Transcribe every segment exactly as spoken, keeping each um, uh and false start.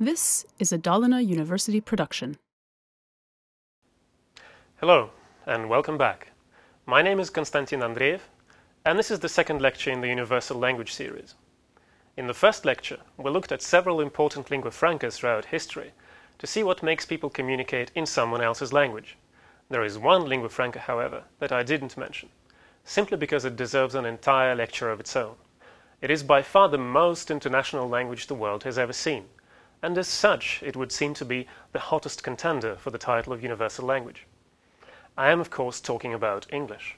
This is a Dalarna University production. Hello, and welcome back. My name is Konstantin Andreev, and this is the second lecture in the Universal Language series. In the first lecture, we looked at several important lingua francas throughout history to see what makes people communicate in someone else's language. There is one lingua franca, however, that I didn't mention, simply because it deserves an entire lecture of its own. It is by far the most international language the world has ever seen, and as such it would seem to be the hottest contender for the title of universal language. I am, of course, talking about English.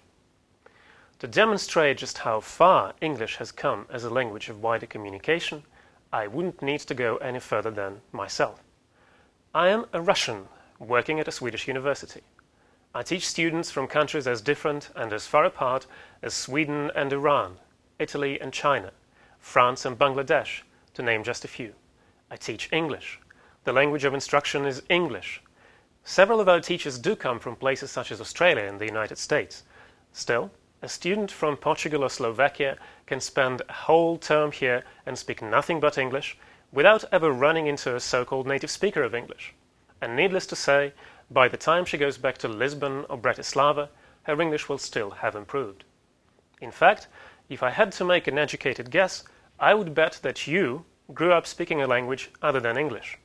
To demonstrate just how far English has come as a language of wider communication, I wouldn't need to go any further than myself. I am a Russian working at a Swedish university. I teach students from countries as different and as far apart as Sweden and Iran, Italy and China, France and Bangladesh, to name just a few. I teach English. The language of instruction is English. Several of our teachers do come from places such as Australia and the United States. Still, a student from Portugal or Slovakia can spend a whole term here and speak nothing but English without ever running into a so-called native speaker of English. And needless to say, by the time she goes back to Lisbon or Bratislava, her English will still have improved. In fact, if I had to make an educated guess, I would bet that you grew up speaking a language other than English.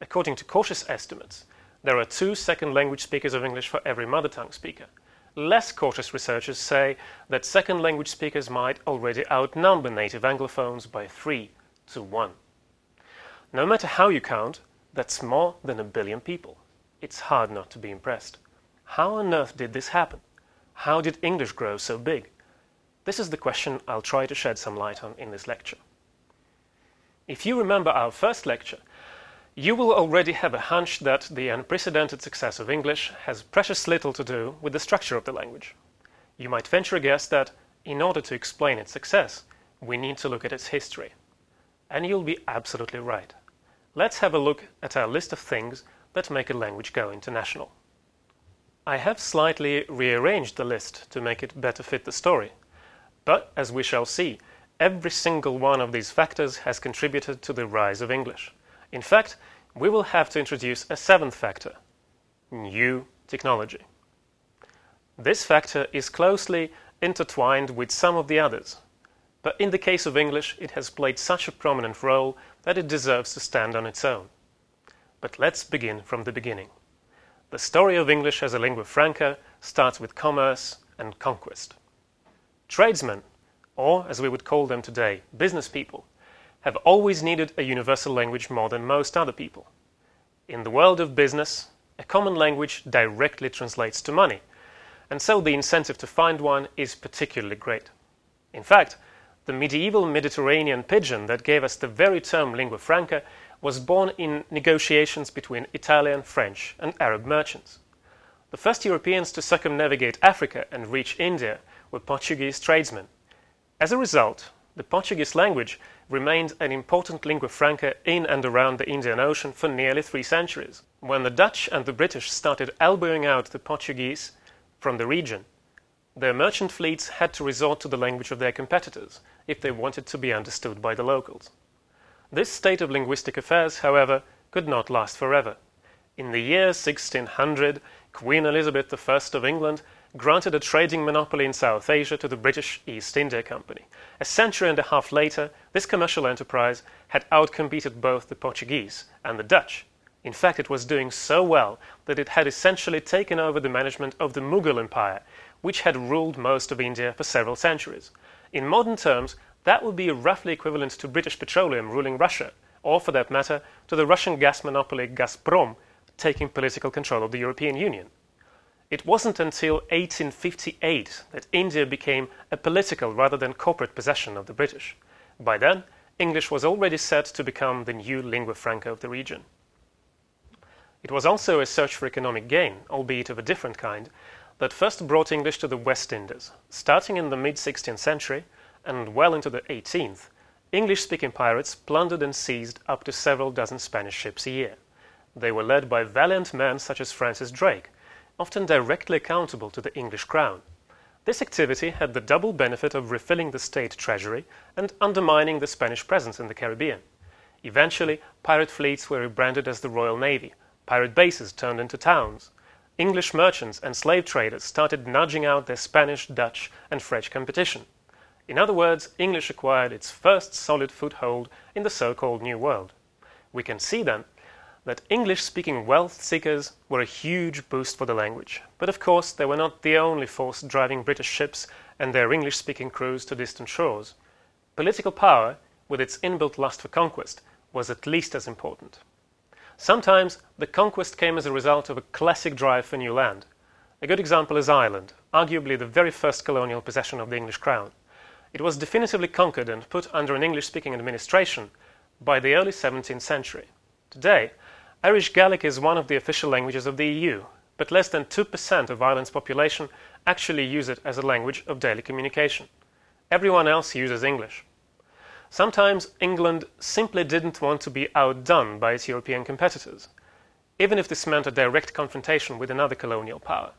According to cautious estimates, there are two second language speakers of English for every mother tongue speaker. Less cautious researchers say that second language speakers might already outnumber native Anglophones by three to one. No matter how you count, that's more than a billion people. It's hard not to be impressed. How on earth did this happen? How did English grow so big? This is the question I'll try to shed some light on in this lecture. If you remember our first lecture, you will already have a hunch that the unprecedented success of English has precious little to do with the structure of the language. You might venture a guess that, in order to explain its success, we need to look at its history. And you'll be absolutely right. Let's have a look at our list of things that make a language go international. I have slightly rearranged the list to make it better fit the story, but, as we shall see, every single one of these factors has contributed to the rise of English. In fact, we will have to introduce a seventh factor – new technology. This factor is closely intertwined with some of the others, but in the case of English it has played such a prominent role that it deserves to stand on its own. But let's begin from the beginning. The story of English as a lingua franca starts with commerce and conquest. Tradesmen, or, as we would call them today, business people, have always needed a universal language more than most other people. In the world of business, a common language directly translates to money, and so the incentive to find one is particularly great. In fact, the medieval Mediterranean pidgin that gave us the very term lingua franca was born in negotiations between Italian, French, and Arab merchants. The first Europeans to circumnavigate Africa and reach India were Portuguese tradesmen. As a result, the Portuguese language remained an important lingua franca in and around the Indian Ocean for nearly three centuries. When the Dutch and the British started elbowing out the Portuguese from the region, their merchant fleets had to resort to the language of their competitors if they wanted to be understood by the locals. This state of linguistic affairs, however, could not last forever. In the year sixteen hundred, Queen Elizabeth the First of England granted a trading monopoly in South Asia to the British East India Company. A century and a half later, this commercial enterprise had outcompeted both the Portuguese and the Dutch. In fact, it was doing so well that it had essentially taken over the management of the Mughal Empire, which had ruled most of India for several centuries. In modern terms, that would be roughly equivalent to British Petroleum ruling Russia, or, for that matter, to the Russian gas monopoly Gazprom taking political control of the European Union. It wasn't until eighteen fifty-eight that India became a political rather than corporate possession of the British. By then, English was already said to become the new lingua franca of the region. It was also a search for economic gain, albeit of a different kind, that first brought English to the West Indies. Starting in the mid-sixteenth century and well into the eighteenth, English-speaking pirates plundered and seized up to several dozen Spanish ships a year. They were led by valiant men such as Francis Drake, often directly accountable to the English crown. This activity had the double benefit of refilling the state treasury and undermining the Spanish presence in the Caribbean. Eventually, pirate fleets were rebranded as the Royal Navy. Pirate bases turned into towns. English merchants and slave traders started nudging out their Spanish, Dutch, and French competition. In other words, English acquired its first solid foothold in the so-called New World. We can see, then, that English-speaking wealth-seekers were a huge boost for the language. But of course, they were not the only force driving British ships and their English-speaking crews to distant shores. Political power, with its inbuilt lust for conquest, was at least as important. Sometimes the conquest came as a result of a classic drive for new land. A good example is Ireland, arguably the very first colonial possession of the English crown. It was definitively conquered and put under an English-speaking administration by the early seventeenth century. Today, Irish Gaelic is one of the official languages of the E U, but less than two percent of Ireland's population actually use it as a language of daily communication. Everyone else uses English. Sometimes England simply didn't want to be outdone by its European competitors, even if this meant a direct confrontation with another colonial power.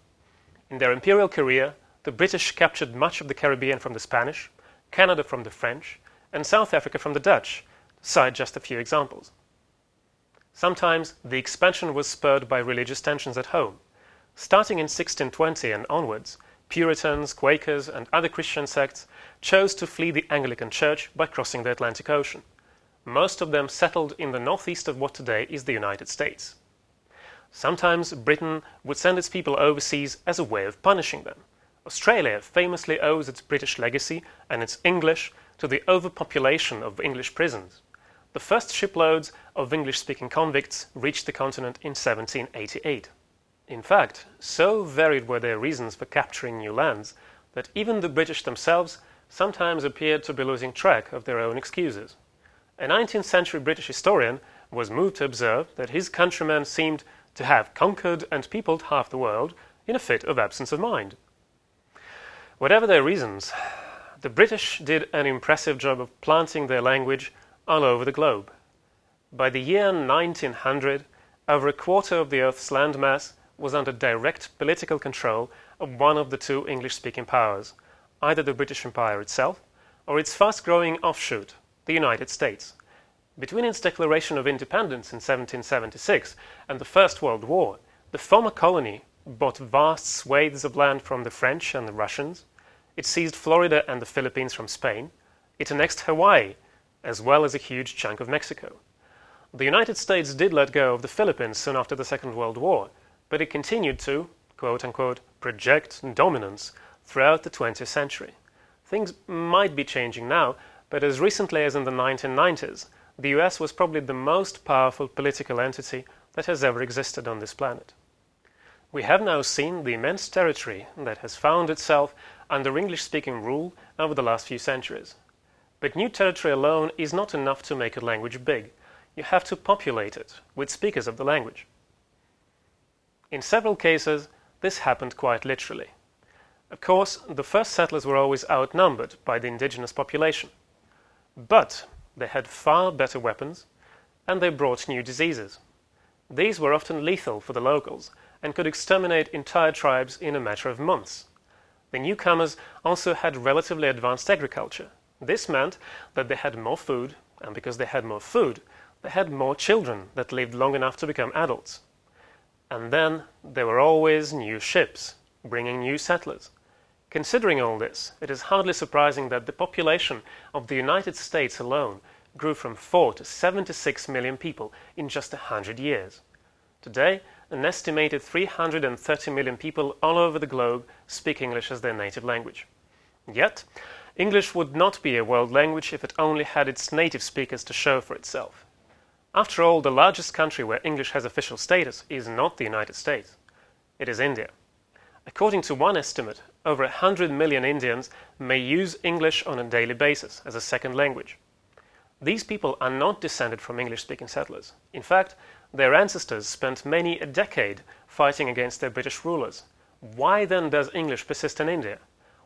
In their imperial career, the British captured much of the Caribbean from the Spanish, Canada from the French, and South Africa from the Dutch, to cite just a few examples. Sometimes the expansion was spurred by religious tensions at home. Starting in sixteen twenty and onwards, Puritans, Quakers, and other Christian sects chose to flee the Anglican Church by crossing the Atlantic Ocean. Most of them settled in the northeast of what today is the United States. Sometimes Britain would send its people overseas as a way of punishing them. Australia famously owes its British legacy and its English to the overpopulation of English prisons. The first shiploads of English-speaking convicts reached the continent in seventeen eighty-eight. In fact, so varied were their reasons for capturing new lands that even the British themselves sometimes appeared to be losing track of their own excuses. A nineteenth century British historian was moved to observe that his countrymen seemed to have conquered and peopled half the world in a fit of absence of mind. Whatever their reasons, the British did an impressive job of planting their language all over the globe. By the year nineteen hundred, over a quarter of the Earth's landmass was under direct political control of one of the two English-speaking powers, either the British Empire itself or its fast-growing offshoot, the United States. Between its declaration of independence in seventeen seventy-six and the First World War, the former colony bought vast swathes of land from the French and the Russians. It seized Florida and the Philippines from Spain. It annexed Hawaii, as well as a huge chunk of Mexico. The United States did let go of the Philippines soon after the Second World War, but it continued to, quote-unquote, project dominance throughout the twentieth century. Things might be changing now, but as recently as in the nineteen nineties, the U S was probably the most powerful political entity that has ever existed on this planet. We have now seen the immense territory that has found itself under English-speaking rule over the last few centuries. But new territory alone is not enough to make a language big. You have to populate it with speakers of the language. In several cases, this happened quite literally. Of course, the first settlers were always outnumbered by the indigenous population. But they had far better weapons, and they brought new diseases. These were often lethal for the locals and could exterminate entire tribes in a matter of months. The newcomers also had relatively advanced agriculture. This meant that they had more food, and because they had more food, they had more children that lived long enough to become adults. And then there were always new ships, bringing new settlers. Considering all this, it is hardly surprising that the population of the United States alone grew from four to seventy-six million people in just one hundred years. Today, an estimated three hundred thirty million people all over the globe speak English as their native language. Yet, English would not be a world language if it only had its native speakers to show for itself. After all, the largest country where English has official status is not the United States. It is India. According to one estimate, over one hundred million Indians may use English on a daily basis as a second language. These people are not descended from English-speaking settlers. In fact, their ancestors spent many a decade fighting against their British rulers. Why then does English persist in India?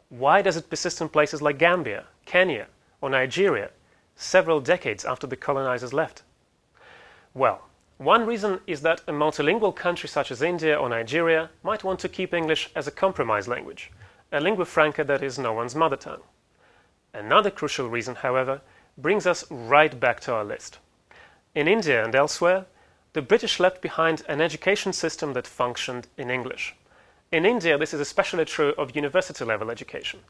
Why does it persist in places like Gambia, Kenya, or Nigeria, several decades after the colonizers left? Well, one reason is that a multilingual country such as India or Nigeria might want to keep English as a compromise language, a lingua franca that is no one's mother tongue. Another crucial reason, however, brings us right back to our list. In India and elsewhere, the British left behind an education system that functioned in English. In India, this is especially true of university-level education.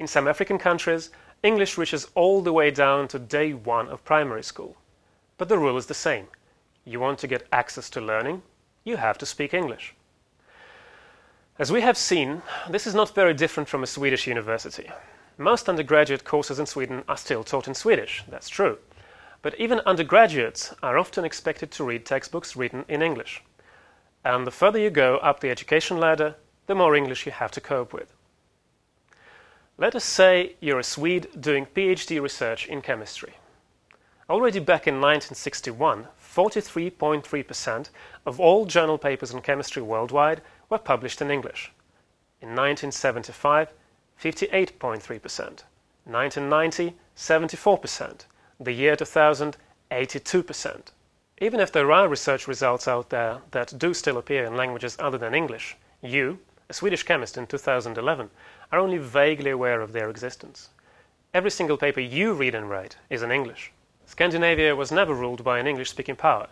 In some African countries, English reaches all the way down to day one of primary school. But the rule is the same. You want to get access to learning, you have to speak English. As we have seen, this is not very different from a Swedish university. Most undergraduate courses in Sweden are still taught in Swedish, that's true. But even undergraduates are often expected to read textbooks written in English. And the further you go up the education ladder, the more English you have to cope with. Let us say you're a Swede doing PhD research in chemistry. Already back in nineteen sixty-one, forty-three point three percent of all journal papers on chemistry worldwide were published in English. In nineteen seventy-five, fifty-eight point three percent. nineteen ninety, seventy-four percent. The year two thousand, eighty-two percent. Even if there are research results out there that do still appear in languages other than English, you, a Swedish chemist in two thousand eleven, are only vaguely aware of their existence. Every single paper you read and write is in English. Scandinavia was never ruled by an English-speaking power,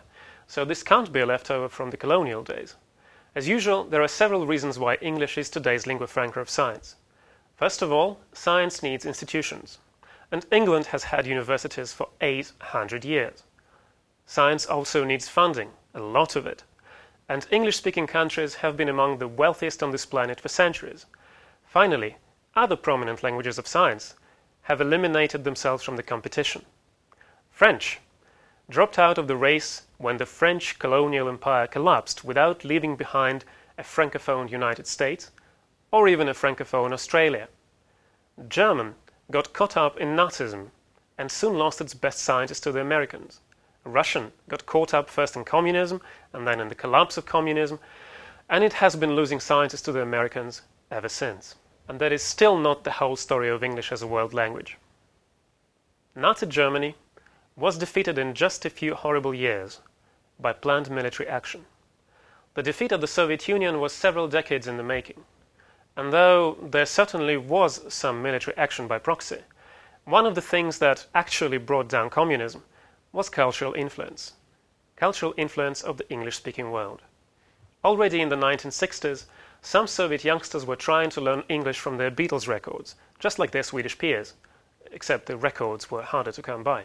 so this can't be a leftover from the colonial days. As usual, there are several reasons why English is today's lingua franca of science. First of all, science needs institutions, and England has had universities for eight hundred years. Science also needs funding, a lot of it, and English-speaking countries have been among the wealthiest on this planet for centuries. Finally, other prominent languages of science have eliminated themselves from the competition. French dropped out of the race when the French colonial empire collapsed without leaving behind a francophone United States or even a francophone Australia. German got caught up in Nazism and soon lost its best scientists to the Americans. Russian got caught up first in communism and then in the collapse of communism, and it has been losing scientists to the Americans ever since. And that is still not the whole story of English as a world language. Nazi Germany was defeated in just a few horrible years by planned military action. The defeat of the Soviet Union was several decades in the making. And though there certainly was some military action by proxy, one of the things that actually brought down communism was cultural influence. Cultural influence of the English-speaking world. Already in the nineteen sixties, some Soviet youngsters were trying to learn English from their Beatles records, just like their Swedish peers, except the records were harder to come by.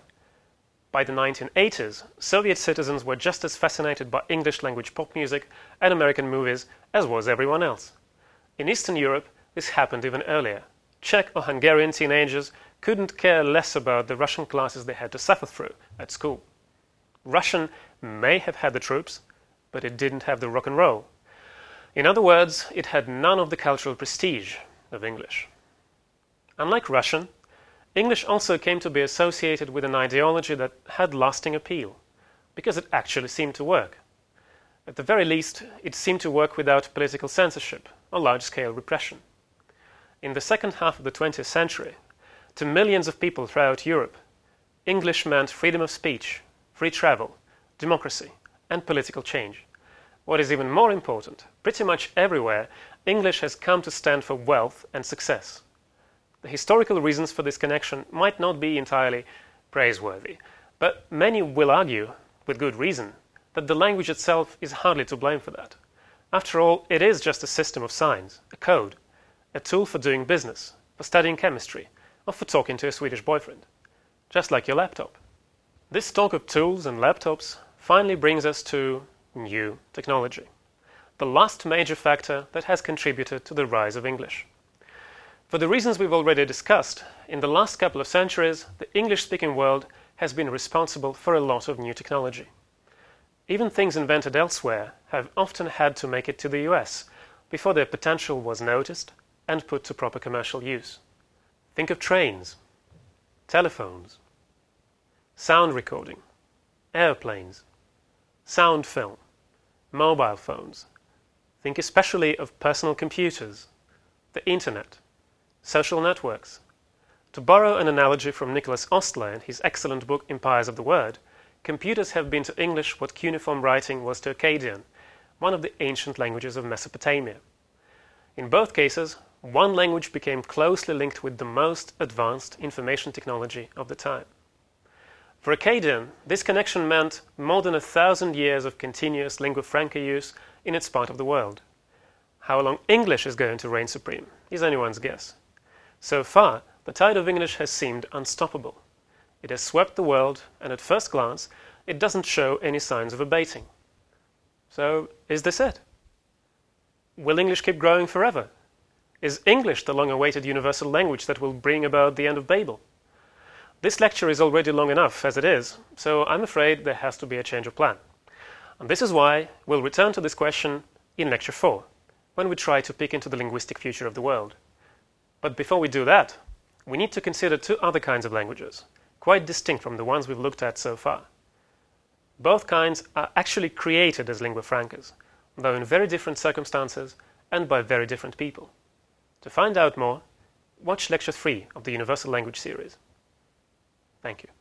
By the nineteen eighties, Soviet citizens were just as fascinated by English-language pop music and American movies as was everyone else. In Eastern Europe, this happened even earlier. Czech or Hungarian teenagers couldn't care less about the Russian classes they had to suffer through at school. Russian may have had the troops, but it didn't have the rock and roll. In other words, it had none of the cultural prestige of English. Unlike Russian, English also came to be associated with an ideology that had lasting appeal, because it actually seemed to work. At the very least, it seemed to work without political censorship or large-scale repression. In the second half of the twentieth century, to millions of people throughout Europe, English meant freedom of speech, free travel, democracy, and political change. What is even more important, pretty much everywhere, English has come to stand for wealth and success. The historical reasons for this connection might not be entirely praiseworthy, but many will argue, with good reason, that the language itself is hardly to blame for that. After all, it is just a system of signs, a code, a tool for doing business, for studying chemistry, or for talking to a Swedish boyfriend. Just like your laptop. This talk of tools and laptops finally brings us to new technology. The last major factor that has contributed to the rise of English. For the reasons we've already discussed, in the last couple of centuries, the English-speaking world has been responsible for a lot of new technology. Even things invented elsewhere have often had to make it to the U S before their potential was noticed and put to proper commercial use. Think of trains, telephones, sound recording, airplanes, sound film, mobile phones. Think especially of personal computers, the internet, social networks. To borrow an analogy from Nicholas Ostler in his excellent book Empires of the Word, computers have been to English what cuneiform writing was to Akkadian, one of the ancient languages of Mesopotamia. In both cases, one language became closely linked with the most advanced information technology of the time. For Akkadian, this connection meant more than a thousand years of continuous lingua franca use in its part of the world. How long English is going to reign supreme is anyone's guess. So far, the tide of English has seemed unstoppable. It has swept the world, and at first glance, it doesn't show any signs of abating. So, is this it? Will English keep growing forever? Is English the long-awaited universal language that will bring about the end of Babel? This lecture is already long enough as it is, so I'm afraid there has to be a change of plan. And this is why we'll return to this question in Lecture four, when we try to peek into the linguistic future of the world. But before we do that, we need to consider two other kinds of languages, quite distinct from the ones we've looked at so far. Both kinds are actually created as lingua francas, though in very different circumstances and by very different people. To find out more, watch Lecture three of the Universal Language series. Thank you.